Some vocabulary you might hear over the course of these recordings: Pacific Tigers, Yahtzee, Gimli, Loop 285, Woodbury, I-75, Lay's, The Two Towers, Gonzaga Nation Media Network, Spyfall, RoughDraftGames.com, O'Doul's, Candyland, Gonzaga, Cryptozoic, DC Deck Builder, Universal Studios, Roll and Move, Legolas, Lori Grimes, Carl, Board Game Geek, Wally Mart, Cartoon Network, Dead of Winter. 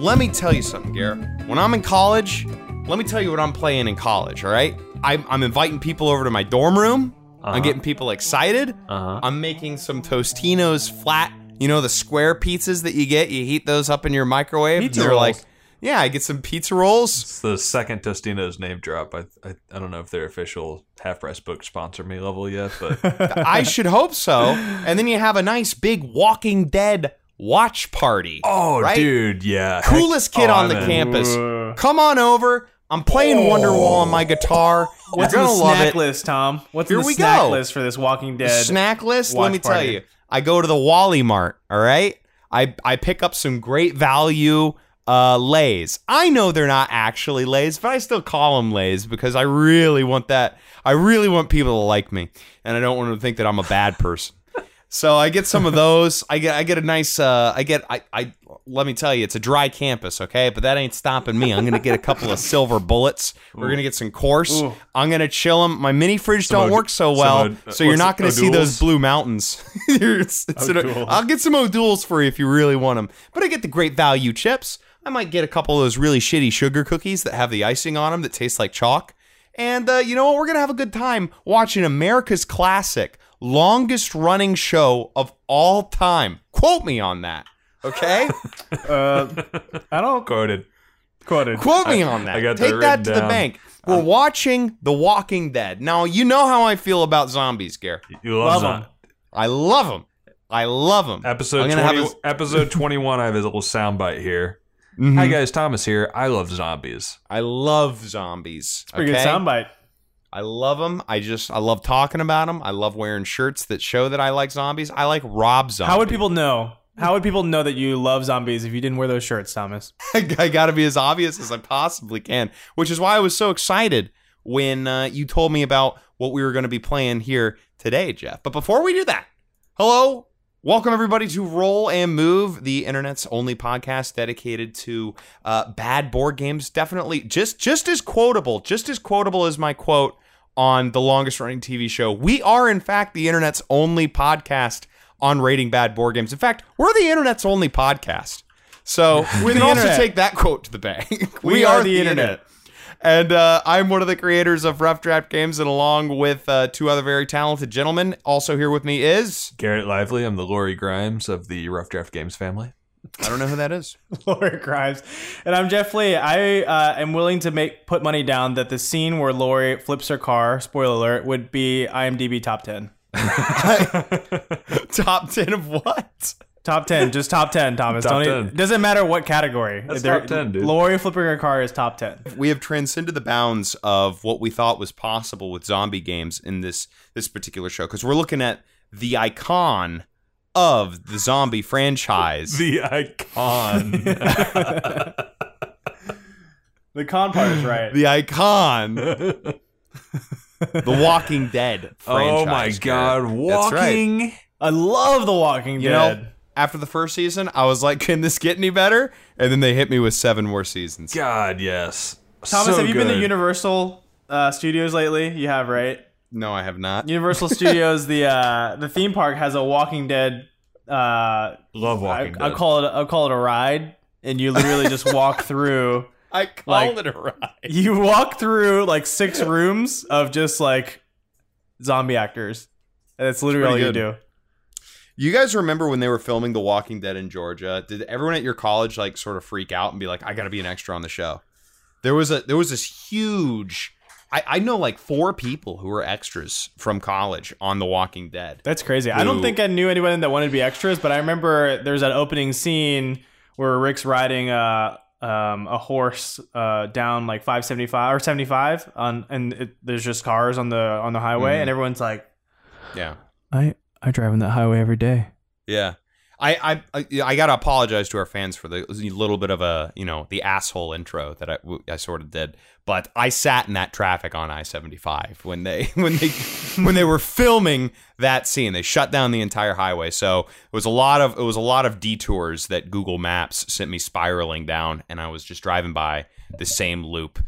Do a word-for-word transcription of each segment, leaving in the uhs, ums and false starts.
Let me tell you something, Garrett. When I'm in college, let me tell you what I'm playing in college, all right? I'm, I'm inviting people over to my dorm room. Uh-huh. I'm getting people excited. Uh-huh. I'm making some Tostino's flat, you know, the square pizzas that you get. You heat those up in your microwave. Pizza rolls. Like, yeah, I get some pizza rolls. It's the second Tostino's name drop. I, I I don't know if they're official Half Price Book sponsor me level yet, but I should hope so. And then you have a nice big Walking Dead watch party. Oh, right? Dude, yeah. Coolest kid oh, on I'm the in. campus. Uh, Come on over. I'm playing oh. Wonderwall on my guitar. What's You're in the love snack it. list, Tom? What's Here in the we snack go. list for this Walking Dead? The snack list? Let me tell party. you. I go to the Wally Mart, all right? I, I pick up some great value uh, Lay's. I know they're not actually Lay's, but I still call them Lay's because I really want that. I really want people to like me, and I don't want them to think that I'm a bad person. So I get some of those. I get I get a nice, uh, I get, I, I let me tell you, it's a dry campus, okay? But that ain't stopping me. I'm going to get a couple of silver bullets. Ooh. We're going to get some coarse. Ooh. I'm going to chill them. My mini fridge some don't o- work so well, o- so you're not going to see those blue mountains. it's, it's an, I'll get some O'Doul's for you if you really want them. But I get the great value chips. I might get a couple of those really shitty sugar cookies that have the icing on them that taste like chalk. And uh, you know what? We're going to have a good time watching America's Classic. Longest running show of all time. Quote me on that, okay? uh, I don't quoted, quoted. Quote me I, on that. I got Take that to down. the bank. We're um, watching The Walking Dead. Now you know how I feel about zombies, Garrett. You love, love them. them. I love them. I love them. Episode twenty. A... episode twenty-one. I have a little soundbite here. Mm-hmm. Hi guys, Thomas here. I love zombies. I love zombies. It's a pretty okay? good soundbite. I love them. I just, I love talking about them. I love wearing shirts that show that I like zombies. I like Rob Zombie. How would people know? How would people know that you love zombies if you didn't wear those shirts, Thomas? I, I got to be as obvious as I possibly can, which is why I was so excited when uh, you told me about what we were going to be playing here today, Jeff. But before we do that, hello. Welcome, everybody, to Roll and Move, the internet's only podcast dedicated to uh, bad board games. Definitely just just as quotable, just as quotable as my quote on the longest running T V show. We are, in fact, the internet's only podcast on rating bad board games. In fact, we're the internet's only podcast. So we can also take that quote to the bank. we, we are, are the, the internet. internet. And uh, I'm one of the creators of Rough Draft Games, and along with uh, two other very talented gentlemen, also here with me is... Garrett Lively. I'm the Lori Grimes of the Rough Draft Games family. I don't know who that is. Lori Grimes. And I'm Jeff Lee. I uh, am willing to make put money down that the scene where Lori flips her car, spoiler alert, would be I M D B top ten. Top ten of what? Top ten. Just top ten, Thomas. Top Don't ten. Even, doesn't matter what category. That's top ten, dude. Lori flipping her car is top ten. We have transcended the bounds of what we thought was possible with zombie games in this, this particular show, because we're looking at the icon of the zombie franchise. The icon. The con part is right. The icon. The Walking Dead franchise. Oh, my God. Right? Walking... That's right. I love The Walking Dead. You know, after the first season, I was like, can this get any better? And then they hit me with seven more seasons. God, yes. Thomas, so have you good. been to Universal uh, Studios lately? You have, right? No, I have not. Universal Studios, the uh, the theme park has a Walking Dead. Uh, love Walking I, Dead. I call it. I call it a ride, and you literally just walk through. I call like, it a ride. You walk through like six rooms of just like zombie actors, and that's literally all you do. You guys remember when they were filming The Walking Dead in Georgia? Did everyone at your college like sort of freak out and be like, "I got to be an extra on the show"? There was a there was this huge. I, I know like four people who were extras from college on The Walking Dead. That's crazy. Who, I don't think I knew anyone that wanted to be extras, but I remember there's that opening scene where Rick's riding a um, a horse uh, down like five seventy-five or seventy-five on, and it, there's just cars on the on the highway, mm-hmm. and everyone's like, "Yeah, I." I drive on that highway every day. Yeah. I I, I, I got to apologize to our fans for the little bit of a, you know, the asshole intro that I, I sort of did. But I sat in that traffic on I seventy-five when they when they when they were filming that scene. They shut down the entire highway. So it was a lot of it was a lot of detours that Google Maps sent me spiraling down. And I was just driving by the same loop.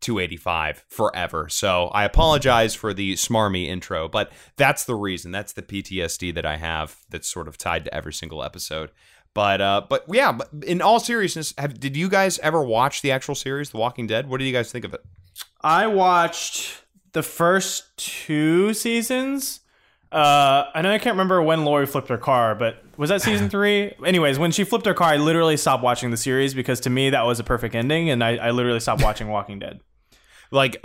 two eighty-five forever. So I apologize for the smarmy intro, but that's the reason. That's the P T S D that I have that's sort of tied to every single episode. But uh, but yeah, but in all seriousness, have, did you guys ever watch the actual series, The Walking Dead? What do you guys think of it? I watched the first two seasons. Uh, I know I can't remember when Lori flipped her car, but was that season three? Anyways, when she flipped her car, I literally stopped watching the series because to me that was a perfect ending, and I, I literally stopped watching Walking Dead. Like,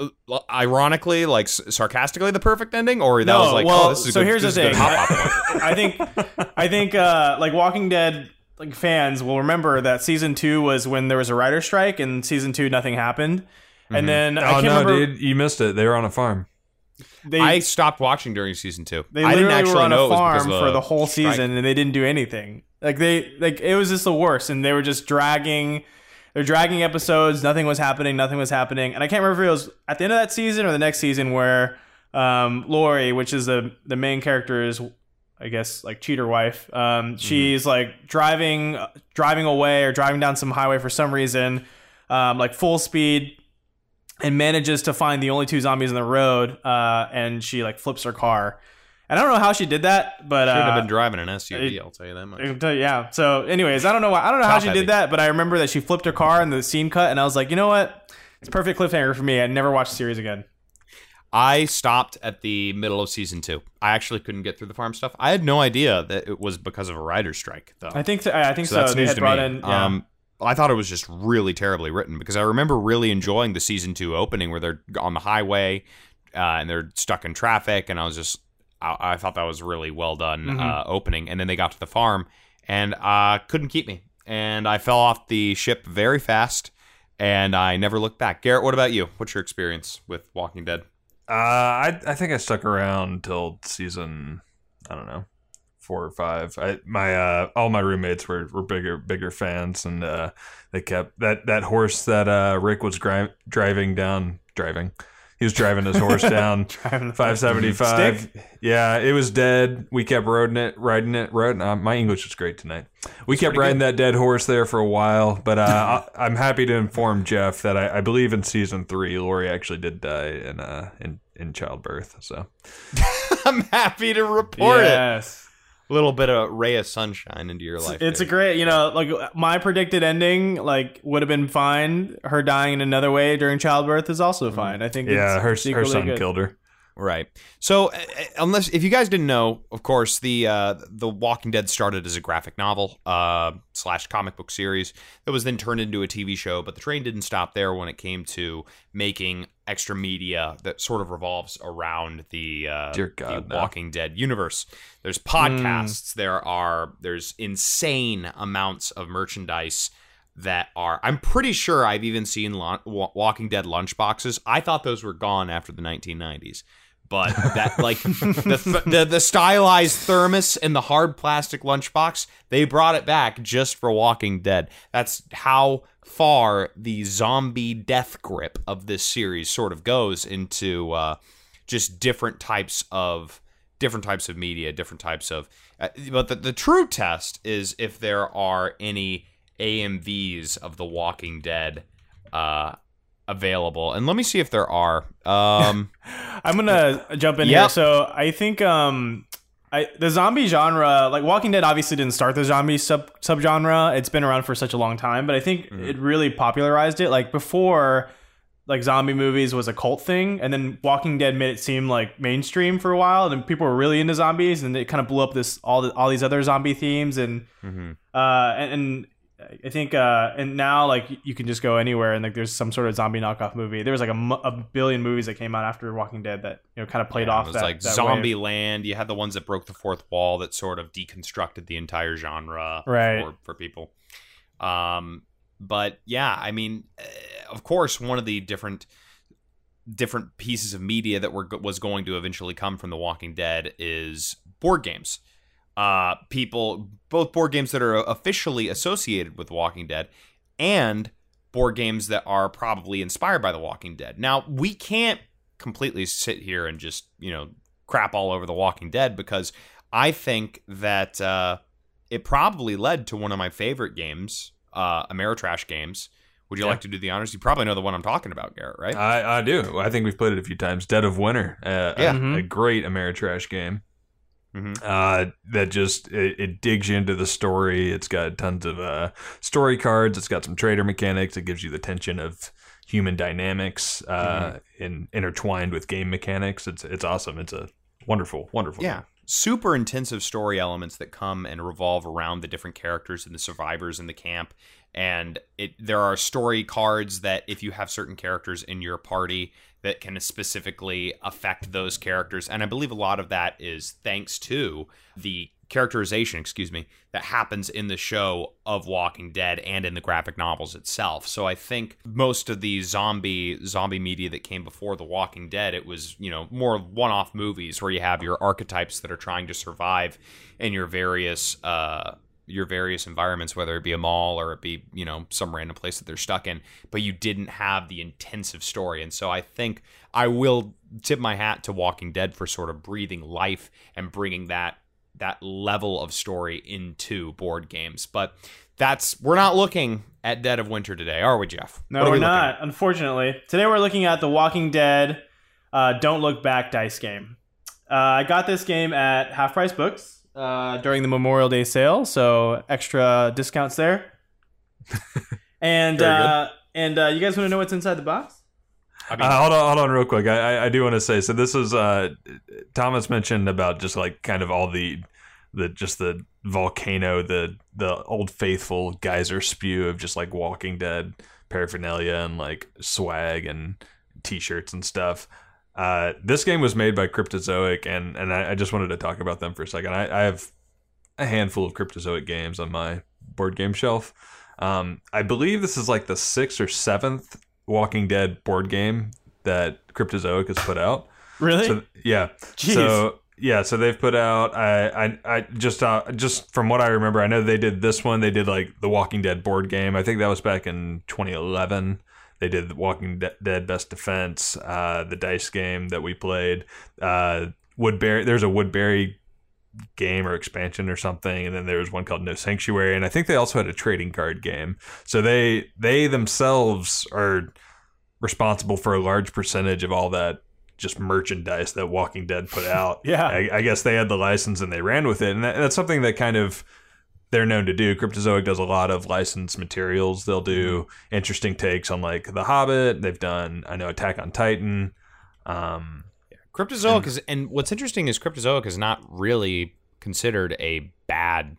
ironically, like sarcastically, the perfect ending, or that no, was like, well, oh, this is so. Good, here's this the thing. I think, I think, uh, like Walking Dead, like fans will remember that season two was when there was a writer's strike, and season two nothing happened, mm-hmm. and then oh, I can't no, remember, dude, you missed it. They were on a farm. They, I stopped watching during season two. They literally I didn't actually were on a know farm for the whole strike. Season, and they didn't do anything. Like they, like it was just the worst, and they were just dragging. They're dragging episodes. Nothing was happening. Nothing was happening. And I can't remember if it was at the end of that season or the next season where um, Lori, which is the, the main character's, I guess, like cheater wife, um, mm-hmm. she's like driving driving away or driving down some highway for some reason, um, like full speed, and manages to find the only two zombies on the road. Uh, and she like flips her car. And I don't know how she did that, but she'd have uh, been driving an S U V. It, I'll tell you that much. It, yeah. So, anyways, I don't know why. I don't know how she did that, but I remember that she flipped her car and the scene cut, and I was like, you know what? It's a perfect cliffhanger for me. I never watched the series again. I stopped at the middle of season two. I actually couldn't get through the farm stuff. I had no idea that it was because of a writer's strike, though. I think. Th- I think so. so. That's they news had to brought me. In, yeah. Um, I thought it was just really terribly written because I remember really enjoying the season two opening where they're on the highway uh, and they're stuck in traffic, and I was just. I thought that was really well done mm-hmm. uh, opening. And then they got to the farm and uh, couldn't keep me. And I fell off the ship very fast and I never looked back. Garrett, what about you? What's your experience with Walking Dead? Uh, I, I think I stuck around until season, I don't know, four or five. I, my uh, all my roommates were, were bigger bigger fans. And uh, they kept that, that horse that uh, Rick was gri- driving down, driving. He was driving his horse down five seventy-five. Stick? Yeah, it was dead. We kept riding it, riding it, riding it. Uh, my English was great tonight. We That's kept riding good. That dead horse there for a while. But uh, I'm happy to inform Jeff that I, I believe in season three, Lori actually did die in uh, in, in childbirth. So I'm happy to report yes. it. A little bit of ray of sunshine into your life. It's dude. a great, you know, like my predicted ending, like would have been fine. Her dying in another way during childbirth is also fine. I think. Yeah, it's her her son good. killed her. Right. So, unless if you guys didn't know, of course, the uh, the Walking Dead started as a graphic novel uh, slash comic book series that was then turned into a T V show. But the train didn't stop there when it came to making extra media that sort of revolves around the, uh, Dear God, the no. Walking Dead universe. There's podcasts. Mm. There are there's insane amounts of merchandise. That are, I'm pretty sure I've even seen lo- Walking Dead lunchboxes. I thought those were gone after the nineteen nineties, but that like the, th- the the stylized thermos and the hard plastic lunchbox, they brought it back just for Walking Dead. That's how far the zombie death grip of this series sort of goes into uh, just different types of different types of media, different types of. Uh, but the, the true test is if there are any. A M Vs of The Walking Dead uh, available. And let me see if there are. Um, I'm going to jump in yep. here. So I think um, I, the zombie genre, like Walking Dead obviously didn't start the zombie sub subgenre. It's been around for such a long time, but I think mm-hmm. it really popularized it. Like before, like zombie movies was a cult thing. And then Walking Dead made it seem like mainstream for a while. And people were really into zombies and it kind of blew up this all the, all these other zombie themes. And, mm-hmm. uh, and, and I think, uh, and now like you can just go anywhere and like there's some sort of zombie knockoff movie. There was like a, m- a billion movies that came out after Walking Dead that you know kind of played yeah, off. It was that, like that Zombie wave. Land. You had the ones that broke the fourth wall that sort of deconstructed the entire genre right. for, for people. Um, but yeah, I mean, of course, one of the different different pieces of media that were was going to eventually come from The Walking Dead is board games. Uh, people, both board games that are officially associated with Walking Dead and board games that are probably inspired by The Walking Dead. Now, we can't completely sit here and just, you know, crap all over The Walking Dead because I think that uh, it probably led to one of my favorite games, uh, Ameritrash games. Would you yeah. like to do the honors? You probably know the one I'm talking about, Garrett, right? I, I do. I think we've played it a few times. Dead of Winter. Uh, yeah. A, mm-hmm. a great Ameritrash game. Mm-hmm. Uh, that just it, it digs you into the story. It's got tons of uh, story cards. It's got some trader mechanics. It gives you the tension of human dynamics uh, mm-hmm. in, intertwined with game mechanics. It's it's awesome. It's a wonderful, wonderful. Yeah, game. Super intensive story elements that come and revolve around the different characters and the survivors in the camp. And it there are story cards that if you have certain characters in your party that can specifically affect those characters. And I believe a lot of that is thanks to the characterization, excuse me, that happens in the show of Walking Dead and in the graphic novels itself. So I think most of the zombie zombie media that came before The Walking Dead, it was, you know, more one-off movies where you have your archetypes that are trying to survive in your various uh your various environments, whether it be a mall or it be, you know, some random place that they're stuck in, but you didn't have the intensive story. And so I think I will tip my hat to Walking Dead for sort of breathing life and bringing that, that level of story into board games. But that's, we're not looking at Dead of Winter today, are we, Jeff? No, we're we not. Unfortunately, today we're looking at the Walking Dead, uh, Don't Look Back dice game. Uh, I got this game at Half Price Books. Uh, during the Memorial Day sale, so extra discounts there. And uh, and uh, you guys want to know what's inside the box? I mean, uh, hold on, hold on, real quick. I I do want to say so. This is uh, Thomas mentioned about just like kind of all the the just the volcano, the the old faithful geyser spew of just like Walking Dead paraphernalia and like swag and t-shirts and stuff. Uh, this game was made by Cryptozoic, and, and I, I just wanted to talk about them for a second. I, I have a handful of Cryptozoic games on my board game shelf. Um, I believe this is like the sixth or seventh Walking Dead board game that Cryptozoic has put out. Really? So, yeah. Jeez. So yeah, so they've put out. I I, I just uh, just from what I remember, I know they did this one. They did like the Walking Dead board game. I think that was back in twenty eleven. They did the Walking Dead Best Defense, uh, the dice game that we played. Uh, Woodbury, there's a Woodbury game or expansion or something, and then there was one called No Sanctuary, and I think they also had a trading card game. So they they themselves are responsible for a large percentage of all that just merchandise that Walking Dead put out. Yeah, I, I guess they had the license and they ran with it, and that, that's something that kind of. They're known to do. Cryptozoic does a lot of licensed materials. They'll do interesting takes on like The Hobbit. They've done, I know, Attack on Titan. Um, yeah. Cryptozoic and, is, and what's interesting is Cryptozoic is not really considered a bad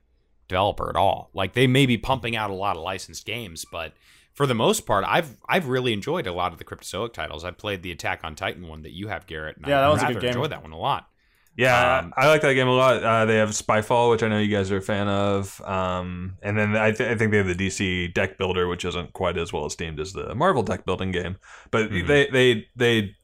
developer at all. Like they may be pumping out a lot of licensed games, but for the most part, I've I've really enjoyed a lot of the Cryptozoic titles. I played the Attack on Titan one that you have, Garrett. And yeah, I that was a good game. Enjoyed that one a lot. Yeah, um, I like that game a lot. Uh, they have Spyfall, which I know you guys are a fan of. Um, and then I, th- I think they have the D C Deck Builder, which isn't quite as well esteemed as the Marvel Deck Building game. But mm-hmm. they, they they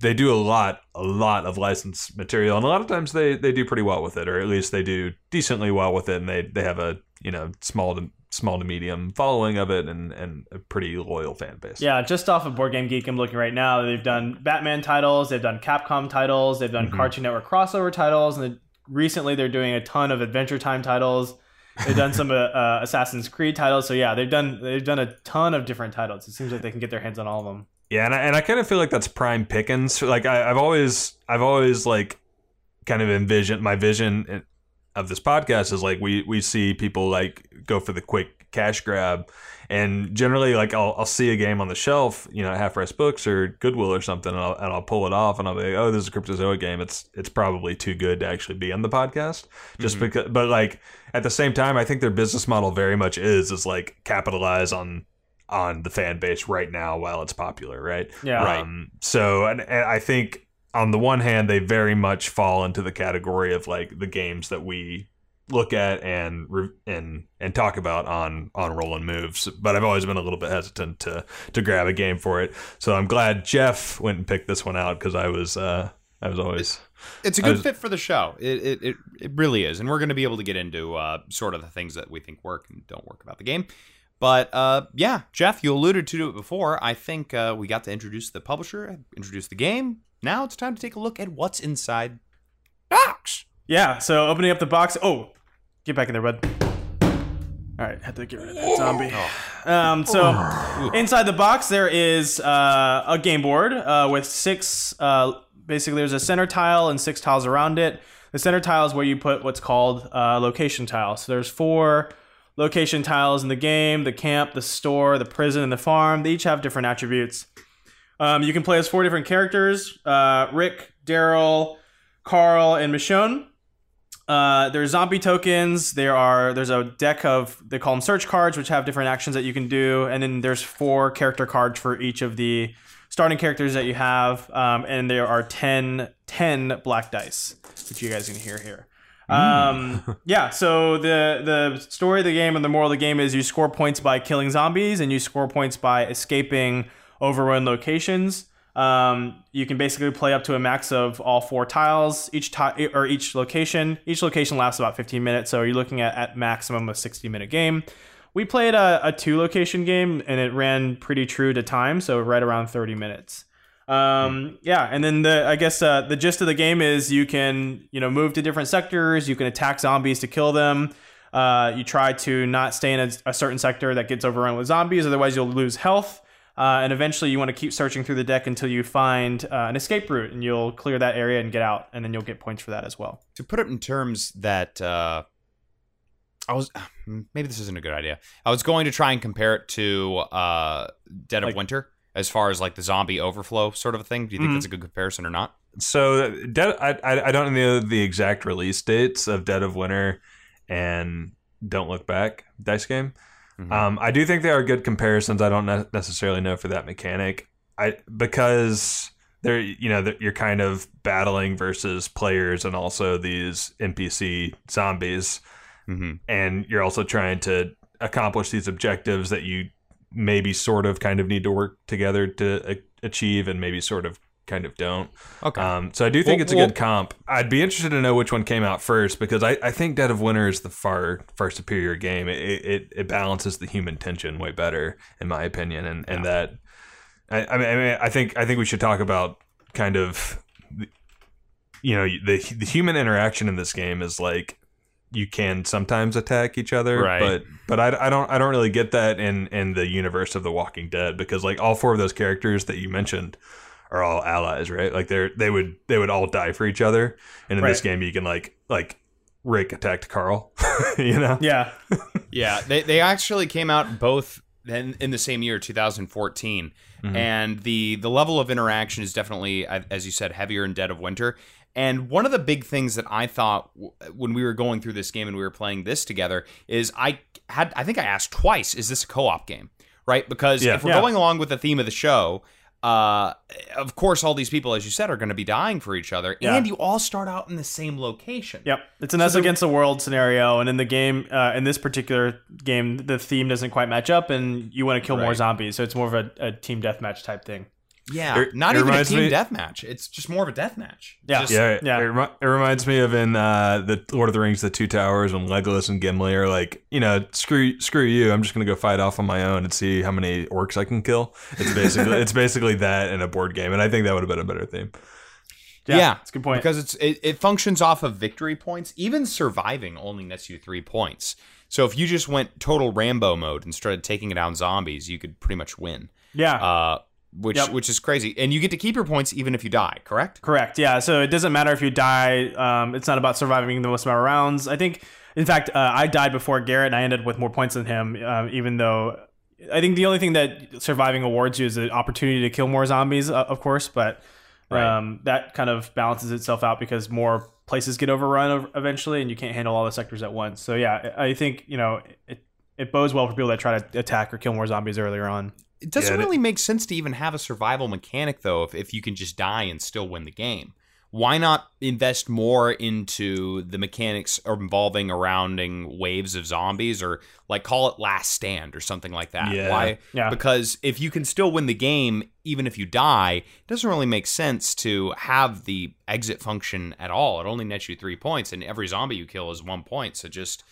they do a lot, a lot of licensed material. And a lot of times they, they do pretty well with it, or at least they do decently well with it. And they, they have a you know small to, small to medium following of it and, and a pretty loyal fan base. Yeah, just off of Board Game Geek, I'm looking right now. They've done Batman titles, they've done Capcom titles, they've done mm-hmm. Cartoon Network crossover titles, and then recently they're doing a ton of Adventure Time titles. They've done some uh, uh, Assassin's Creed titles. So yeah, they've done they've done a ton of different titles. It seems like they can get their hands on all of them. Yeah, and I, and I kind of feel like that's prime pickings. Like I, I've always I've always like kind of envisioned my vision. In, of this podcast is like we we see people like go for the quick cash grab, and generally like I'll I'll see a game on the shelf, you know, at Half Price Books or Goodwill or something, and I'll and I'll pull it off and I'll be like, oh, this is a Cryptozoic game. It's it's probably too good to actually be on the podcast, just mm-hmm. because. But like at the same time, I think their business model very much is is like capitalize on on the fan base right now while it's popular, right? Yeah. Right. Um, so and, and I think. On the one hand, they very much fall into the category of like the games that we look at and and and talk about on on Roll and Moves. But I've always been a little bit hesitant to to grab a game for it. So I'm glad Jeff went and picked this one out because I was uh, I was always it's a good was, fit for the show. It, it it it really is, and we're going to be able to get into uh, sort of the things that we think work and don't work about the game. But uh, yeah, Jeff, you alluded to it before. I think uh, we got to introduce the publisher, introduce the game. Now it's time to take a look at what's inside the box. Yeah, so opening up the box. Oh, get back in there, bud. All right, had to get rid of that zombie. Oh. Um, so oh. inside the box, there is uh, a game board uh, with six uh, basically there's a center tile and six tiles around it. The center tile is where you put what's called uh, location tile. So there's four location tiles in the game: the camp, the store, the prison, and the farm. They each have different attributes. Um, you can play as four different characters: uh, Rick, Daryl, Carl, and Michonne. Uh, there's zombie tokens. There are there's a deck of, they call them search cards, which have different actions that you can do, and then there's four character cards for each of the starting characters that you have, um, and there are ten, ten black dice, which you guys can hear here. Mm. Um, yeah, so the, the story of the game and the moral of the game is you score points by killing zombies, and you score points by escaping overrun locations. Um, you can basically play up to a max of all four tiles, each ti or each location. Each location lasts about fifteen minutes, so you're looking at, at maximum a sixty minute game. We played a, a two location game and it ran pretty true to time, so right around thirty minutes. Um, yeah, and then the I guess uh, the gist of the game is you can you know move to different sectors, you can attack zombies to kill them. Uh, you try to not stay in a, a certain sector that gets overrun with zombies, otherwise you'll lose health. Uh, and eventually you want to keep searching through the deck until you find uh, an escape route, and you'll clear that area and get out, and then you'll get points for that as well. To put it in terms that uh, I was, maybe this isn't a good idea. I was going to try and compare it to uh, Dead of like, Winter as far as like the zombie overflow sort of a thing. Do you think mm-hmm. that's a good comparison or not? So Dead, I, I don't know the exact release dates of Dead of Winter and Don't Look Back dice game. Mm-hmm. Um, I do think they are good comparisons. I don't ne necessarily know for that mechanic, I because they're you know they're, you're kind of battling versus players and also these N P C zombies, mm-hmm. and you're also trying to accomplish these objectives that you maybe sort of kind of need to work together to a achieve, and maybe sort of kind of don't. Okay. Um, so I do think well, it's a well, good comp. I'd be interested to know which one came out first, because I, I think Dead of Winter is the far far superior game. It, it it balances the human tension way better, in my opinion, and and yeah. that I, I mean I think I think we should talk about kind of you know the the human interaction in this game is like you can sometimes attack each other, right. but but I, I don't I don't really get that in in the universe of The Walking Dead, because like all four of those characters that you mentioned are all allies, right? Like they're they would they would all die for each other, and in right. this game you can like like Rick attacked Carl, you know? Yeah, yeah. They they actually came out both in, in the same year, two thousand fourteen, mm-hmm. and the the level of interaction is definitely, as you said, heavier in Dead of Winter. And one of the big things that I thought when we were going through this game and we were playing this together is I had I think I asked twice, is this a co-op game, right? Because yeah. if we're yeah. going along with the theme of the show. Uh, of course, all these people, as you said, are going to be dying for each other, yeah. and you all start out in the same location. Yep, it's an us so against the world scenario, and in the game, uh, in this particular game, the theme doesn't quite match up, and you want to kill right. more zombies, so it's more of a, a team deathmatch type thing. Yeah, it, not it even a team deathmatch. It's just more of a deathmatch. Yeah, just, yeah, yeah. It, remi it reminds me of in uh, the Lord of the Rings, the Two Towers, when Legolas and Gimli are like, you know, screw, screw you. I'm just gonna go fight off on my own and see how many orcs I can kill. It's basically, it's basically that in a board game, and I think that would have been a better theme. Yeah, yeah, that's a good point, because it's it, it functions off of victory points. Even surviving only nets you three points. So if you just went total Rambo mode and started taking down zombies, you could pretty much win. Yeah. Uh, Which yep. which is crazy, and you get to keep your points even if you die, correct? Correct, yeah. So it doesn't matter if you die. Um, it's not about surviving the most amount of rounds. I think, in fact, uh, I died before Garrett, and I ended with more points than him. Um, even though, I think the only thing that surviving awards you is the opportunity to kill more zombies, uh, of course. But um, right. that kind of balances itself out, because more places get overrun eventually, and you can't handle all the sectors at once. So yeah, I think you know it it bodes well for people that try to attack or kill more zombies earlier on. It doesn't yeah, really make sense to even have a survival mechanic, though, if, if you can just die and still win the game. Why not invest more into the mechanics involving surrounding waves of zombies, or like call it Last Stand or something like that? Yeah. Why? Yeah. Because if you can still win the game, even if you die, it doesn't really make sense to have the exit function at all. It only nets you three points, and every zombie you kill is one point. So just,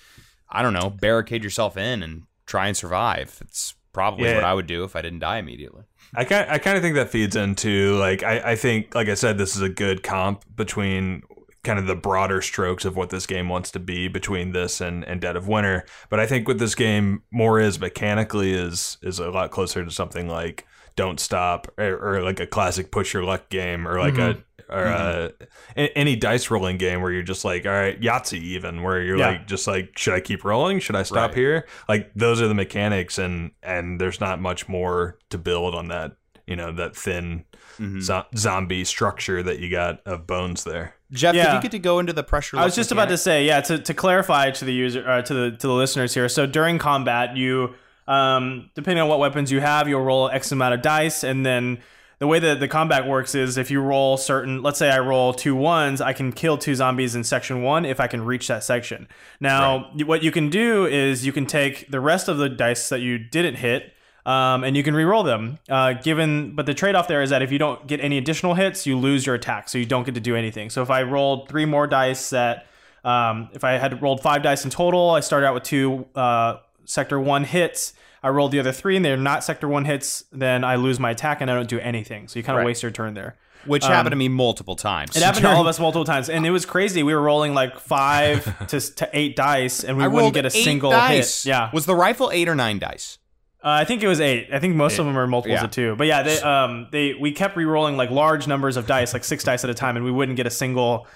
I don't know, barricade yourself in and try and survive. It's probably yeah. what I would do if I didn't die immediately. I kind I kind of think that feeds into, like, I, I think, like I said, this is a good comp between kind of the broader strokes of what this game wants to be, between this and, and Dead of Winter. But I think what this game more is mechanically is is a lot closer to something like Don't Stop, or, or like a classic push your luck game, or like mm-hmm. a or mm-hmm. uh, a- any dice rolling game where you're just like, all right, Yahtzee even, where you're yeah. like, just like, should I keep rolling? Should I stop right. here? Like, those are the mechanics, and and there's not much more to build on that, you know, that thin mm-hmm. zo- zombie structure that you got of bones there. Jeff, yeah. did you get to go into the pressure? I was just mechanic? about to say, yeah, to, to clarify to the user, uh, to the to the listeners here. So during combat, you, um, depending on what weapons you have, you'll roll X amount of dice, and then the way that the combat works is if you roll certain, let's say I roll two ones, I can kill two zombies in section one if I can reach that section. Now, right. what you can do is you can take the rest of the dice that you didn't hit, um, and you can re-roll them. Uh, given, but the trade-off there is that if you don't get any additional hits, you lose your attack, so you don't get to do anything. So if I rolled three more dice that, um, if I had rolled five dice in total, I started out with two uh, sector one hits. I rolled the other three, and they're not sector one hits. Then I lose my attack, and I don't do anything. So you kind of right. waste your turn there. Which um, happened to me multiple times. It happened to all of us multiple times, and it was crazy. We were rolling like five to, to eight dice, and we I wouldn't get a single dice. hit. Yeah, was the rifle eight or nine dice? Uh, I think it was eight. I think most eight. of them are multiples yeah. of two. But yeah, they, um, they we kept re-rolling like large numbers of dice, like six dice at a time, and we wouldn't get a single.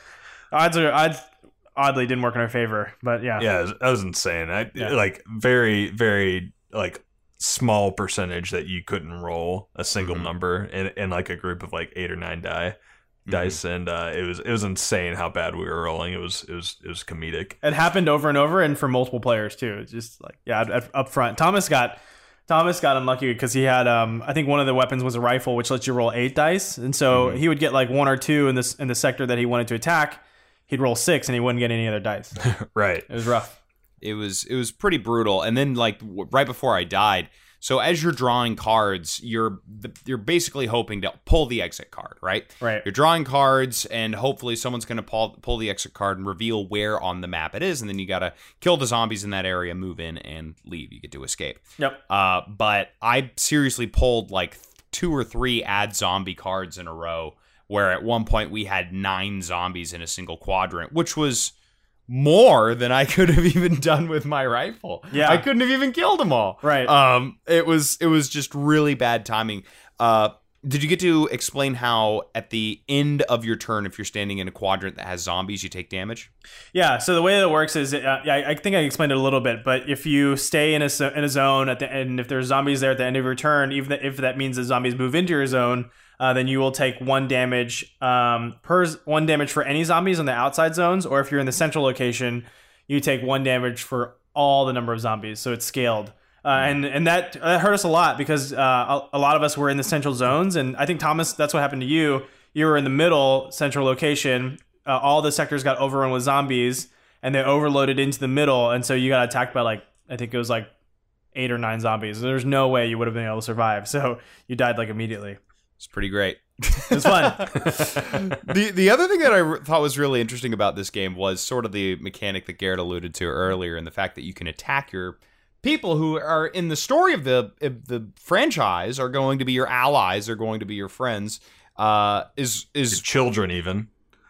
Odds are odds oddly didn't work in our favor. But yeah, yeah, that was insane. I yeah. like very very like small percentage that you couldn't roll a single mm-hmm. number in, in like a group of like eight or nine die. Dice and uh, it was it was insane how bad we were rolling. It was it was it was comedic. It happened over and over and for multiple players too. It's just like yeah, up front. Thomas got. Thomas got unlucky because he had, um, I think one of the weapons was a rifle, which lets you roll eight dice. And so mm-hmm. he would get like one or two in this in the sector that he wanted to attack. He'd roll six and he wouldn't get any other dice. Right. It was rough. It was it was pretty brutal. And then like w- right before I died. So as you're drawing cards, you're you're basically hoping to pull the exit card, right? Right. You're drawing cards, and hopefully someone's going to pull pull the exit card and reveal where on the map it is, and then you got to kill the zombies in that area, move in, and leave. You get to escape. Yep. Uh, but I seriously pulled like two or three add zombie cards in a row, where at one point we had nine zombies in a single quadrant, which was more than I could have even done with my rifle. Yeah, I couldn't have even killed them all. Right. Um. It was it was just really bad timing. Uh. Did you get to explain how at the end of your turn, if you're standing in a quadrant that has zombies, you take damage? Yeah. So the way that it works is, uh, I, I think I explained it a little bit, but if you stay in a in a zone at the end, if there's zombies there at the end of your turn, even if that means the zombies move into your zone. Uh, then you will take one damage um, per one damage for any zombies on the outside zones, or if you're in the central location, you take one damage for all the number of zombies. So it's scaled, uh, and and that, that hurt us a lot because uh, a lot of us were in the central zones, and I think Thomas, that's what happened to you. You were in the middle central location. Uh, all the sectors got overrun with zombies, and they overloaded into the middle, and so you got attacked by like I think it was like eight or nine zombies. There's no way you would have been able to survive, so you died like immediately. It's pretty great. It's fun. the The other thing that I re- thought was really interesting about this game was sort of the mechanic that Garrett alluded to earlier, and the fact that you can attack your people who are in the story of the of the franchise are going to be your allies, are going to be your friends. Uh, is is your children even?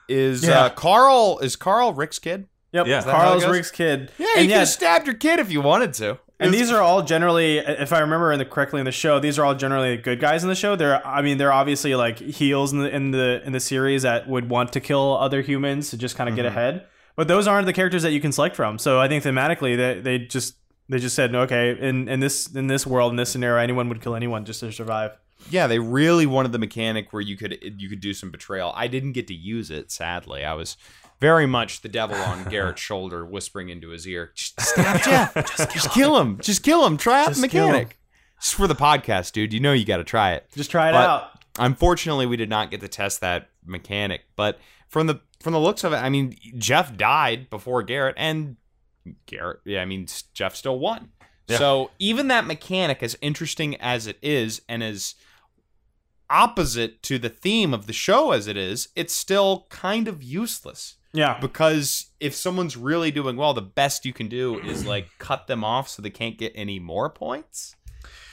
Is yeah. uh, Carl is Carl Rick's kid? Yep, yeah. Carl's Rick's kid. Yeah, and you yeah. could have stabbed your kid if you wanted to. And these are all generally, if I remember in the, correctly in the show, these are all generally good guys in the show. They're, I mean, they're obviously like heels in the in the in the series that would want to kill other humans to just kind of mm-hmm. get ahead. But those aren't the characters that you can select from. So I think thematically, they they just they just said, okay, in, in this in this world in this scenario, anyone would kill anyone just to survive. Yeah, they really wanted the mechanic where you could you could do some betrayal. I didn't get to use it, sadly. I was very much the devil on Garrett's shoulder, whispering into his ear. Just stab Jeff. Just, kill, just him. kill him. Just kill him. Try out the mechanic. It's for the podcast, dude. You know you got to try it. Just try it but out. Unfortunately, we did not get to test that mechanic. But from the from the looks of it, I mean, Jeff died before Garrett, and Garrett. Yeah, I mean, Jeff still won. Yeah. So even that mechanic, as interesting as it is, and as opposite to the theme of the show as it is, it's still kind of useless. Yeah. Because if someone's really doing well, the best you can do is like cut them off so they can't get any more points.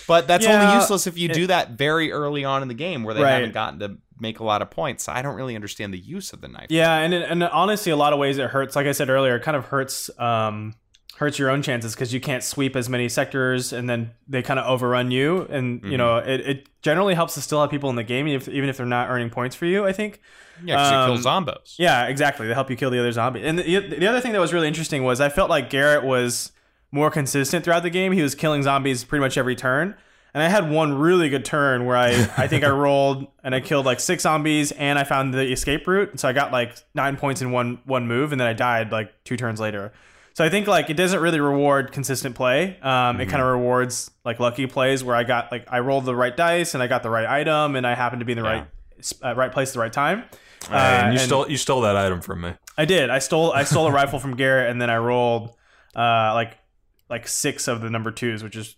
But that's yeah, only useless if you it, do that very early on in the game where they right. haven't gotten to make a lot of points. So I don't really understand the use of the knife. Yeah, and and honestly, a lot of ways it hurts. Like I said earlier, it kind of hurts um, hurts your own chances because you can't sweep as many sectors, and then they kind of overrun you. And mm-hmm. you know, it, it generally helps to still have people in the game, if, even if they're not earning points for you. I think. Yeah, because um, you kill zombos. Yeah, exactly. They help you kill the other zombie. And the, the other thing that was really interesting was I felt like Garrett was more consistent throughout the game. He was killing zombies pretty much every turn. And I had one really good turn where I, I think I rolled and I killed like six zombies and I found the escape route. And so I got like nine points in one one move, and then I died like two turns later. So I think like it doesn't really reward consistent play. Um, mm-hmm. It kind of rewards like lucky plays where I got like I rolled the right dice and I got the right item and I happened to be in the yeah. right uh, right place at the right time. Uh, and you and stole you stole that item from me. I did. I stole I stole a rifle from Garrett, and then I rolled uh, like like six of the number twos, which is.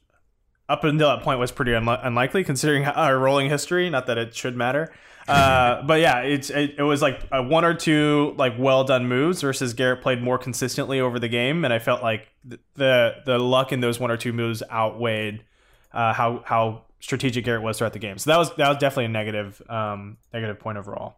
Up until that point was pretty unli unlikely considering our rolling history. Not that it should matter, uh, but yeah, it's it, it was like a one or two like well done moves versus Garrett played more consistently over the game, and I felt like th the the luck in those one or two moves outweighed uh, how how strategic Garrett was throughout the game. So that was that was definitely a negative um, negative point overall.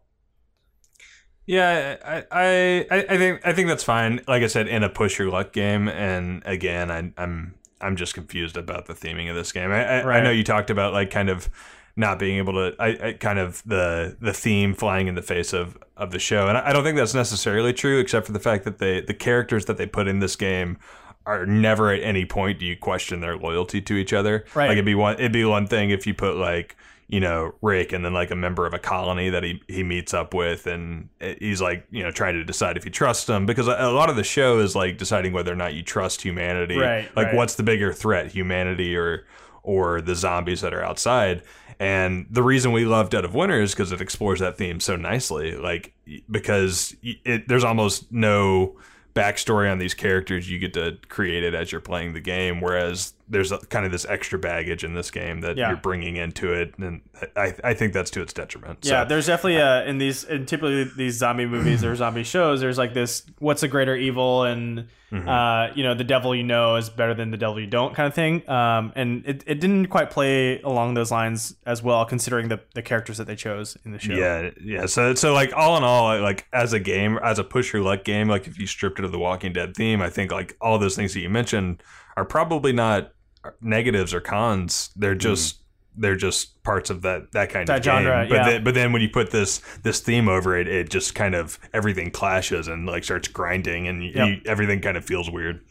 Yeah, I, I I think I think that's fine. Like I said, in a push your luck game, and again, I, I'm. I'm just confused about the theming of this game. I, I, right. I know you talked about like kind of not being able to, I, I kind of the the theme flying in the face of of the show, and I, I don't think that's necessarily true, except for the fact that they the characters that they put in this game are never at any point do you question their loyalty to each other. Right. Like it'd be one it'd be one thing if you put like, you know, Rick and then like a member of a colony that he he meets up with, and he's like, you know, trying to decide if he trusts them, because a lot of the show is like deciding whether or not you trust humanity, right, like right. what's the bigger threat, humanity or or the zombies that are outside. And the reason we love Dead of Winter is because it explores that theme so nicely, like because it, there's almost no backstory on these characters. You get to create it as you're playing the game, whereas there's a, kind of this extra baggage in this game that yeah. you're bringing into it, and I, I think that's to its detriment. Yeah, so, there's definitely uh, a, in these in typically these zombie movies or zombie shows, there's like this what's a greater evil, and mm-hmm. uh, you know, the devil you know is better than the devil you don't kind of thing. Um, and it, it didn't quite play along those lines as well, considering the the characters that they chose in the show. Yeah, yeah. So so like all in all, like as a game, as a push your luck game, like if you stripped it of the Walking Dead theme, I think like all those things that you mentioned are probably not negatives or cons. They're just mm. they're just parts of that that kind that of game. Genre, but yeah. then, but then when you put this this theme over it, it just kind of everything clashes and like starts grinding, and yep. you, everything kind of feels weird.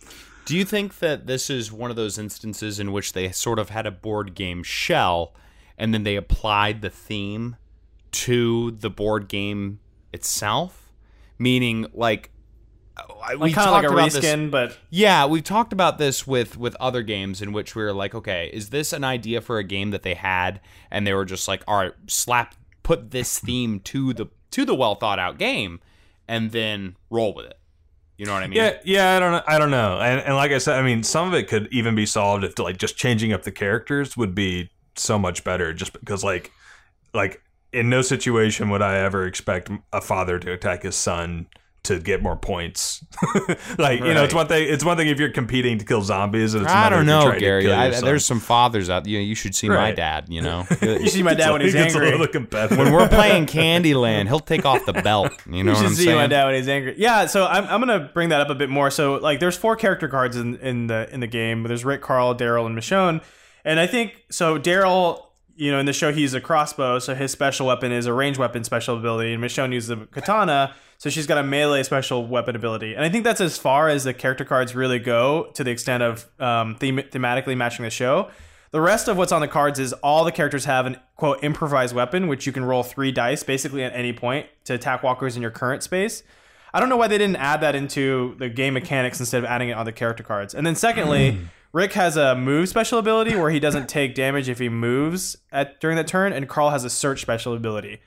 Do you think that this is one of those instances in which they sort of had a board game shell, and then they applied the theme to the board game itself? Meaning, like. Like we kind of like a reskin, but yeah, we've talked about this with with other games in which we were like, okay, is this an idea for a game that they had, and they were just like, all right, slap, put this theme to the to the well thought out game, and then roll with it. You know what I mean? Yeah, yeah. I don't know. I don't know. And, and like I said, I mean, some of it could even be solved if like just changing up the characters would be so much better, just because like like in no situation would I ever expect a father to attack his son to get more points. Like, right. you know, it's one thing It's one thing if you're competing to kill zombies. And it's I don't know, Gary. I, there's some fathers out there. You know, you should see right. my dad, you know. You see my dad when he's angry. When we're playing Candyland, he'll take off the belt. You know you what I'm saying? You should see my dad when he's angry. Yeah, so I'm, I'm going to bring that up a bit more. So, like, there's four character cards in, in, the, in the game. There's Rick, Carl, Daryl, and Michonne. And I think, so Daryl... You know, in the show, he uses a crossbow, so his special weapon is a ranged weapon special ability, and Michonne uses a katana, so she's got a melee special weapon ability. And I think that's as far as the character cards really go, to the extent of um, them thematically matching the show. The rest of what's on the cards is all the characters have an, quote, improvised weapon, which you can roll three dice basically at any point to attack walkers in your current space. I don't know why they didn't add that into the game mechanics instead of adding it on the character cards. And then secondly... Mm. Rick has a move special ability where he doesn't take damage if he moves at during that turn, and Carl has a search special ability.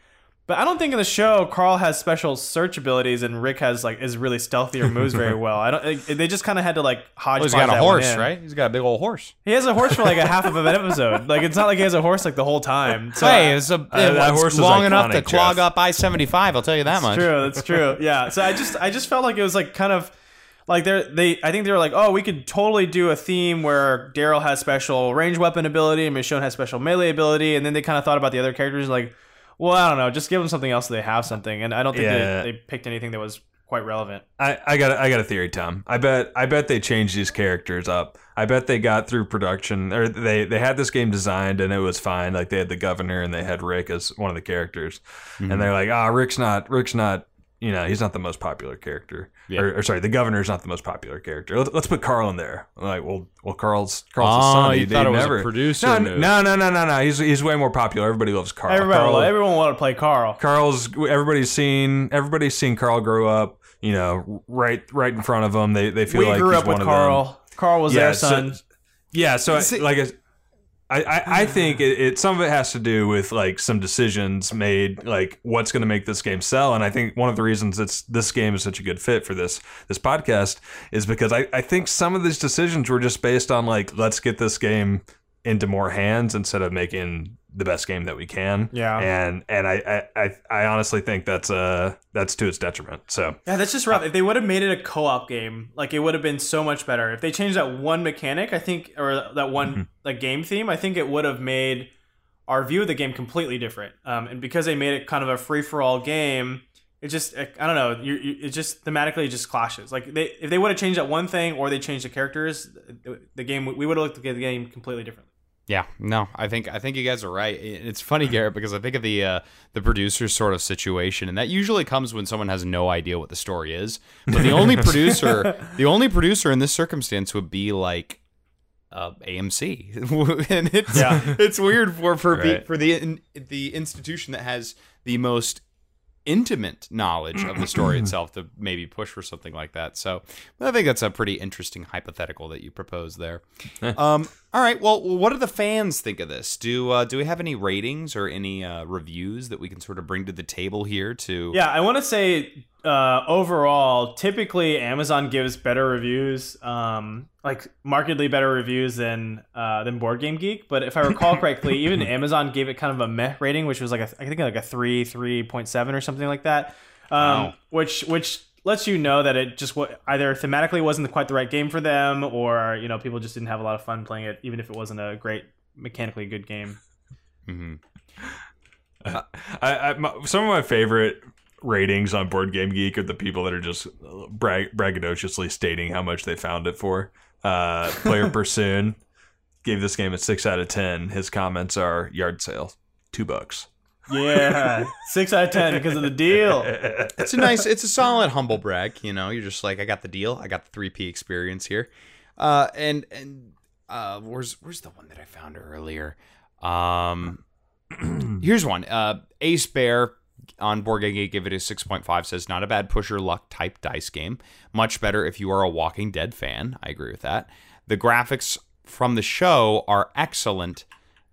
But I don't think in the show Carl has special search abilities, and Rick has like is really stealthy or moves very well. I don't. They just kind of had to like hodgepodge. Well, he's got a horse, right? He's got a big old horse. He has a horse for like a half of an episode. Like it's not like he has a horse like the whole time. So, hey, it's a uh, it, that horse long is enough to Jeff. clog up I seventy-five. I'll tell you that that's much. True, that's true. Yeah. So I just I just felt like it was like kind of. Like they, they, I think they were like, oh, we could totally do a theme where Daryl has special range weapon ability and Michonne has special melee ability, and then they kind of thought about the other characters, like, well, I don't know, just give them something else so they have something. And I don't think yeah. they, they picked anything that was quite relevant. I, I got I got a theory, Tom. I bet I bet they changed these characters up. I bet they got through production, or they, they had this game designed and it was fine. Like they had the governor and they had Rick as one of the characters, mm-hmm. and they're like, ah, oh, Rick's not Rick's not. You know, he's not the most popular character. Yeah. Or, or sorry, the governor's not the most popular character. Let's, let's put Carl in there. Like, well, well, Carl's Carl's oh, the son. You thought it never, was a producer? No, move. no, no, no, no, no. He's he's way more popular. Everybody loves Carl. Everybody, Carl, everyone wanted to play Carl. Carl's everybody's seen. Everybody's seen Carl grow up. You know, right, right in front of them. They they feel we like grew he's up one with of Carl. Them. Carl was yeah, their son. So, yeah, so I, like. A, I, I, I think it, it some of it has to do with like some decisions made, like what's going to make this game sell. And I think one of the reasons it's this game is such a good fit for this this podcast is because I, I think some of these decisions were just based on like, let's get this game into more hands instead of making the best game that we can. Yeah. And and I I, I, I honestly think that's uh that's to its detriment. So yeah, that's just rough. If they would have made it a co-op game, like it would have been so much better. If they changed that one mechanic, I think, or that one mm-hmm. like game theme, I think it would have made our view of the game completely different. Um, and because they made it kind of a free-for-all game, it just I don't know. You, you it just thematically just clashes. Like they if they would have changed that one thing or they changed the characters, the game we would have looked at the game completely differently. Yeah, no, I think I think you guys are right. It's funny, Garrett, because I think of the uh, the producer sort of situation, and that usually comes when someone has no idea what the story is. But the only producer, the only producer in this circumstance would be like uh, A M C, and it's yeah. it's weird for for, right. the, for the the institution that has the most intimate knowledge of the story itself to maybe push for something like that. So I think that's a pretty interesting hypothetical that you proposed there. um, all right. Well, what do the fans think of this? Do uh, do we have any ratings or any uh, reviews that we can sort of bring to the table here? To yeah, I want to say uh, overall, typically Amazon gives better reviews, um, like markedly better reviews than uh, than Board Game Geek. But if I recall correctly, even Amazon gave it kind of a meh rating, which was like a, I think like a three, three point seven or something like that. Um, wow. Which which lets you know that it just either thematically wasn't quite the right game for them, or you know people just didn't have a lot of fun playing it, even if it wasn't a great mechanically good game. Mm-hmm. Uh, I, I my, some of my favorite ratings on Board Game Geek are the people that are just brag, braggadociously stating how much they found it for. Uh, Player Pursoon gave this game a six out of ten. His comments are yard sale, two bucks. Yeah, six out of ten because of the deal. It's a nice, it's a solid humble brag. You know, you're just like, I got the deal. I got the three P experience here. Uh, and and uh, where's where's the one that I found earlier? Um, here's one. Uh, Ace Bear on Board Game Geek gave it a six point five. Says not a bad pusher luck type dice game. Much better if you are a Walking Dead fan. I agree with that. The graphics from the show are excellent.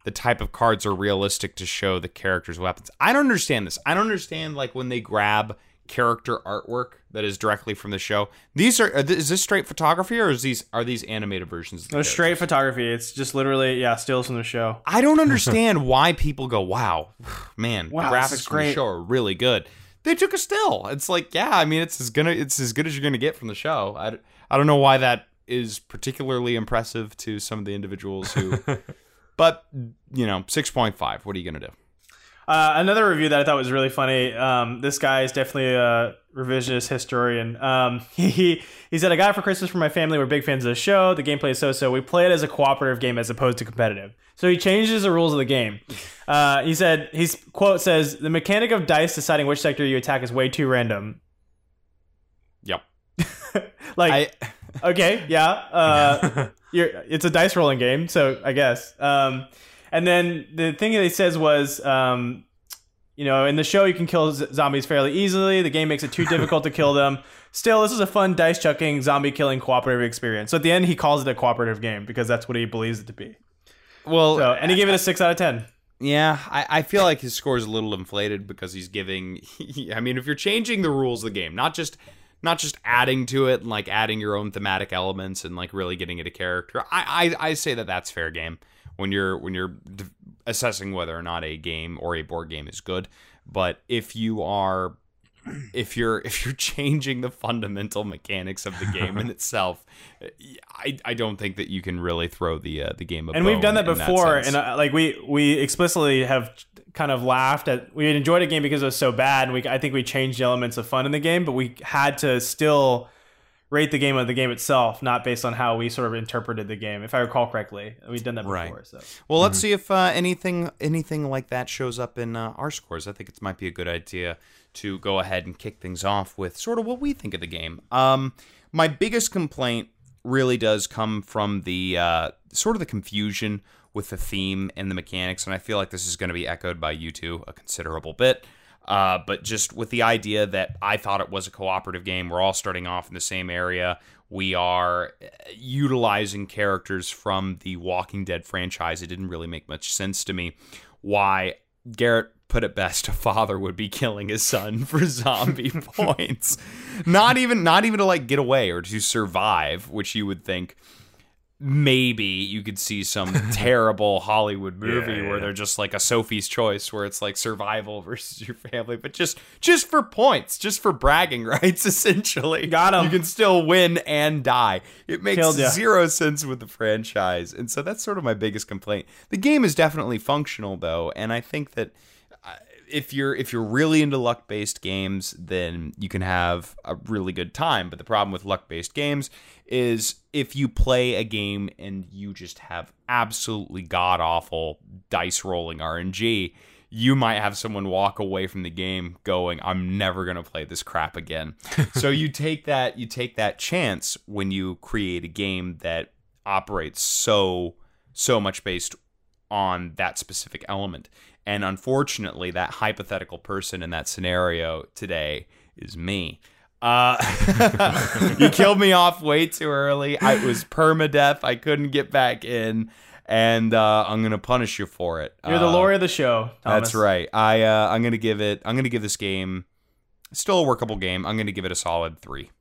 The type of cards are realistic to show the characters' weapons. I don't understand this. I don't understand like when they grab character artwork that is directly from the show. These are is this straight photography or is these are these animated versions? Of the no, characters? Straight photography. It's just literally yeah, stills from the show. I don't understand why people go, "Wow, man, wow, the graphics from the show are really good." They took a still. It's like yeah, I mean it's as gonna it's as good as you're gonna get from the show. I I don't know why that is particularly impressive to some of the individuals who. But, you know, six point five. What are you going to do? Uh, another review that I thought was really funny. Um, this guy is definitely a revisionist historian. Um, he, he he said, I got it for Christmas for my family. We're big fans of the show. The gameplay is so-so. We play it as a cooperative game as opposed to competitive. So he changes the rules of the game. Uh, he said, his quote says, the mechanic of dice deciding which sector you attack is way too random. Yep. like, I... okay, yeah. Uh You're, it's a dice rolling game, so I guess. Um, and then the thing that he says was, um, you know, in the show you can kill z- zombies fairly easily. The game makes it too difficult to kill them. Still, this is a fun dice chucking, zombie killing cooperative experience. So at the end, he calls it a cooperative game because that's what he believes it to be. Well, so, and he gave it a six out of ten. Yeah, I, I feel like his score is a little inflated because he's giving. I mean, if you're changing the rules of the game, not just. Not just adding to it and like adding your own thematic elements and like really getting into character. I, I I say that that's fair game when you're when you're d- assessing whether or not a game or a board game is good. But if you are if you're if you're changing the fundamental mechanics of the game in itself, I I don't think that you can really throw the uh, the game a bone. And we've done that in, before, in that and uh, like we we explicitly have kind of laughed at, we enjoyed a game because it was so bad, and we I think we changed the elements of fun in the game, but we had to still rate the game of the game itself, not based on how we sort of interpreted the game, if I recall correctly. We've done that before. Right. So. Well, let's mm-hmm. see if uh, anything anything like that shows up in uh, our scores. I think it might be a good idea to go ahead and kick things off with sort of what we think of the game. Um, my biggest complaint really does come from the uh, sort of the confusion with the theme and the mechanics, and I feel like this is going to be echoed by you two a considerable bit. Uh, but just with the idea that I thought it was a cooperative game, we're all starting off in the same area. We are utilizing characters from the Walking Dead franchise. It didn't really make much sense to me why Garrett put it best: a father would be killing his son for zombie points. Not even, not even to like get away or to survive, which you would think maybe you could see some terrible Hollywood movie yeah, yeah, where they're just like a Sophie's Choice, where it's like survival versus your family, but just just for points, just for bragging rights, essentially. Got him. You can still win and die. It makes zero sense with the franchise. And so that's sort of my biggest complaint. The game is definitely functional, though, and I think that if you're if you're really into luck-based games, then you can have a really good time. But the problem with luck-based games is if you play a game and you just have absolutely god-awful dice-rolling R N G, you might have someone walk away from the game going, I'm never going to play this crap again. So you take that you take that chance when you create a game that operates so so much based on that specific element. And unfortunately, that hypothetical person in that scenario today is me. Uh, you killed me off way too early. I was permadeath. I couldn't get back in. And uh, I'm gonna punish you for it. You're uh, the lawyer of the show, Thomas. That's right. I uh, I'm gonna give it. I'm gonna give this game still a workable game. I'm gonna give it a solid three.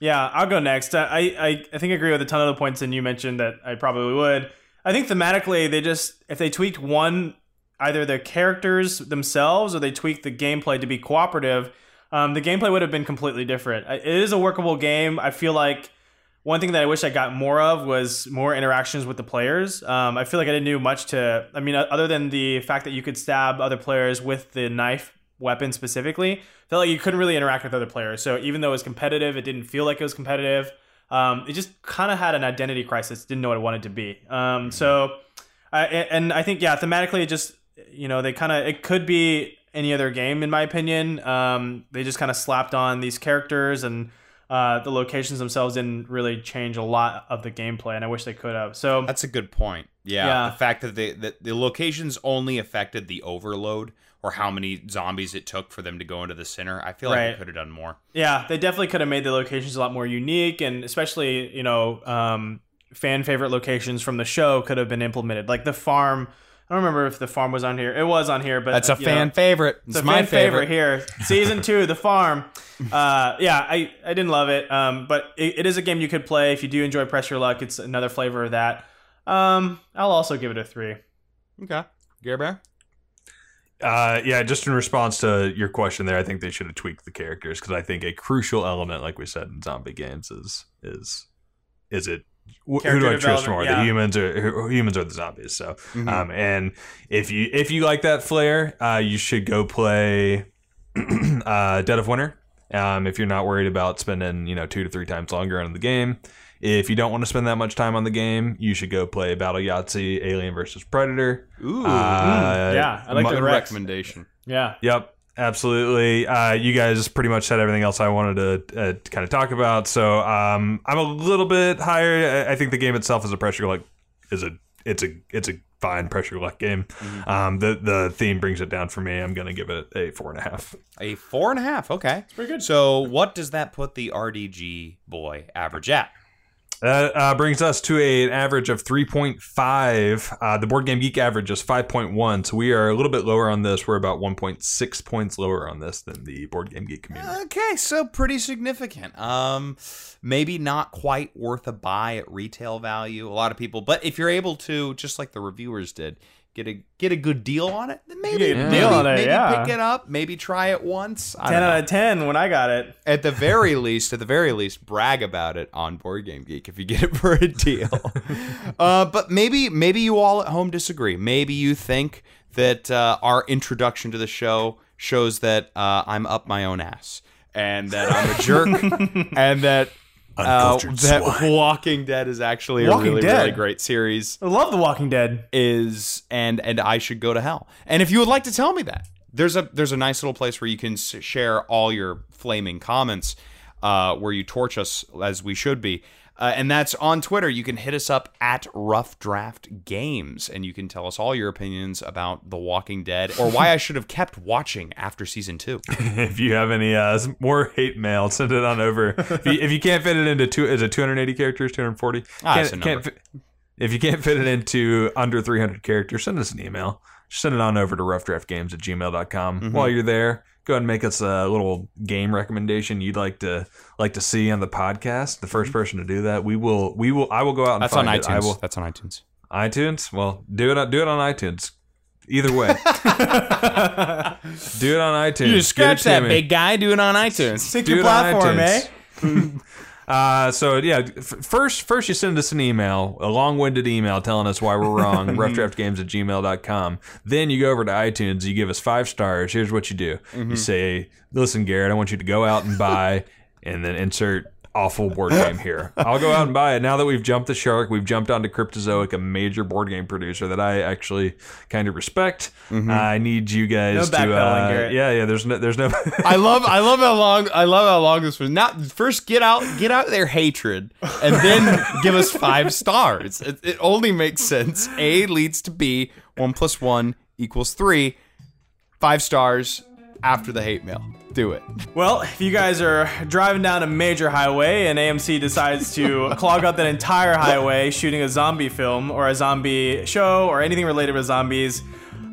Yeah, I'll go next. I I, I think I agree with a ton of the points, and you mentioned that I probably would. I think thematically, they just if they tweaked one. Either their characters themselves or they tweak the gameplay to be cooperative, um, the gameplay would have been completely different. It is a workable game. I feel like one thing that I wish I got more of was more interactions with the players. Um, I feel like I didn't do much to, I mean, other than the fact that you could stab other players with the knife weapon specifically, I felt like you couldn't really interact with other players. So even though it was competitive, it didn't feel like it was competitive. Um, it just kind of had an identity crisis. Didn't know what it wanted to be. Um, so, I, and I think, yeah, thematically it just, you know, they kind of, it could be any other game, in my opinion. Um, they just kind of slapped on these characters, and uh, the locations themselves didn't really change a lot of the gameplay, and I wish they could have. So that's a good point. Yeah, yeah. The fact that, they, that the locations only affected the overload or how many zombies it took for them to go into the center. I feel right. like they could have done more. Yeah, they definitely could have made the locations a lot more unique, and especially, you know, um, fan favorite locations from the show could have been implemented. Like the farm. I don't remember if the farm was on here. It was on here, but that's a fan know, favorite. It's, it's my fan favorite. favorite here. Season two, the farm. Uh, yeah, I, I didn't love it, um, but it, it is a game you could play if you do enjoy press your luck. It's another flavor of that. Um, I'll also give it a three. Okay, Gare Bear. Uh, yeah, just in response to your question there, I think they should have tweaked the characters because I think a crucial element, like we said in zombie games, is is is it. Character who do I trust more? Yeah. The humans or humans are the zombies. So, mm-hmm. um, and if you if you like that flair, uh, you should go play uh, Dead of Winter. Um, if you're not worried about spending you know two to three times longer on the game, if you don't want to spend that much time on the game, you should go play Battle Yahtzee, Alien versus Predator. Ooh, uh, yeah, I like the recommendation. Yeah, yep. Absolutely. Uh, you guys pretty much said everything else I wanted to uh, kind of talk about. So um, I'm a little bit higher. I think the game itself is a pressure luck is a it's a it's a fine pressure luck game. Mm-hmm. Um, the the theme brings it down for me. I'm going to give it a four and a half. A four and a half. Okay, it's pretty good. So what does that put the R D G boy average at? That uh, brings us to a, an average of three point five. Uh, the Board Game Geek average is five point one, so we are a little bit lower on this. We're about one point six points lower on this than the Board Game Geek community. Okay, so pretty significant. Um, maybe not quite worth a buy at retail value, a lot of people. But if you're able to, just like the reviewers did, get a get a good deal on it, then maybe yeah. maybe, yeah. maybe yeah. pick it up, maybe try it once. I ten don't out know. Of ten when I got it. At the very least, at the very least, brag about it on Board Game Geek if you get it for a deal. uh, but maybe maybe you all at home disagree. Maybe you think that uh, our introduction to the show shows that uh, I'm up my own ass and that I'm a jerk and that. Uh, that Walking Dead is actually Walking a really, Dead. really great series. I love The Walking Dead. Is and and I should go to hell. And if you would like to tell me that, there's a there's a nice little place where you can share all your flaming comments, uh, where you torch us as we should be, uh, and that's on Twitter. You can hit us up at Rough Draft Games, and you can tell us all your opinions about The Walking Dead or why I should have kept watching after season two. If you have any uh, more hate mail, send it on over. If you, if you can't fit it into two, is it two hundred eighty characters, two hundred forty? Ah, that's a number. Can't, if you can't fit it into under three hundred characters, send us an email. Send it on over to rough draft games at gmail dot com. Mm-hmm. While you're there, go ahead and make us a little game recommendation you'd like to like to see on the podcast. The first person to do that, we will we will I will go out and That's find on it. iTunes. I will, That's on iTunes. iTunes? Well, do it do it on iTunes. Either way. Do it on iTunes. You just scratch that, me. big guy. Do it on iTunes. Pick do your platform, eh? Uh, so yeah, f- first, first you send us an email, a long-winded email telling us why we're wrong, rough draft games at gmail dot com. Then you go over to iTunes, you give us five stars. Here's what you do. Mm-hmm. You say, listen, Garrett, I want you to go out and buy, and then insert awful board game here. I'll go out and buy it. Now that we've jumped the shark, we've jumped onto Cryptozoic, a major board game producer that I actually kind of respect. Mm-hmm. uh, I need you guys no to uh, yeah yeah there's no there's no I love I love how long I love how long this was. Not first get out get out their hatred and then give us five stars. It, it only makes sense. A leads to B. One plus one equals three. Five stars after the hate mail. Do it. Well, if you guys are driving down a major highway and A M C decides to clog up that entire highway shooting a zombie film or a zombie show or anything related with zombies,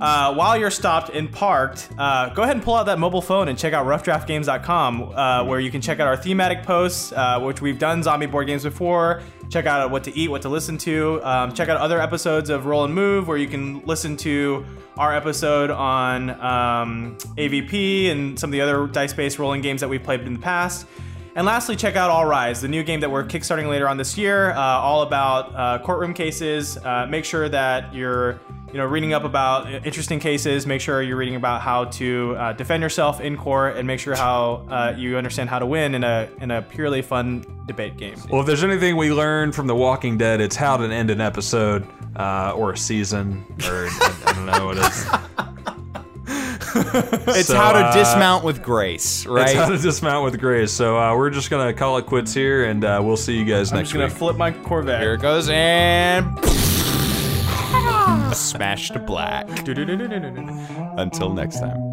uh, while you're stopped and parked, uh, go ahead and pull out that mobile phone and check out rough draft games dot com, uh, where you can check out our thematic posts, uh, which we've done zombie board games before. Check out what to eat, what to listen to. Um, check out other episodes of Roll and Move, where you can listen to our episode on um, A V P and some of the other dice-based rolling games that we've played in the past. And lastly, check out All Rise, the new game that we're kickstarting later on this year, uh, all about uh, courtroom cases. Uh, make sure that you're you know, reading up about interesting cases. Make sure you're reading about how to uh, defend yourself in court, and make sure how uh, you understand how to win in a in a purely fun debate game. Well, if there's anything we learned from The Walking Dead, it's how to end an episode uh, or a season, or I, I don't know what it is. It's so, how to dismount uh, with grace, right? It's how to dismount with grace. So uh, we're just gonna call it quits here, and uh, we'll see you guys I'm next week. I'm just gonna flip my Corvette. Here it goes, and. Smash to black. Until next time.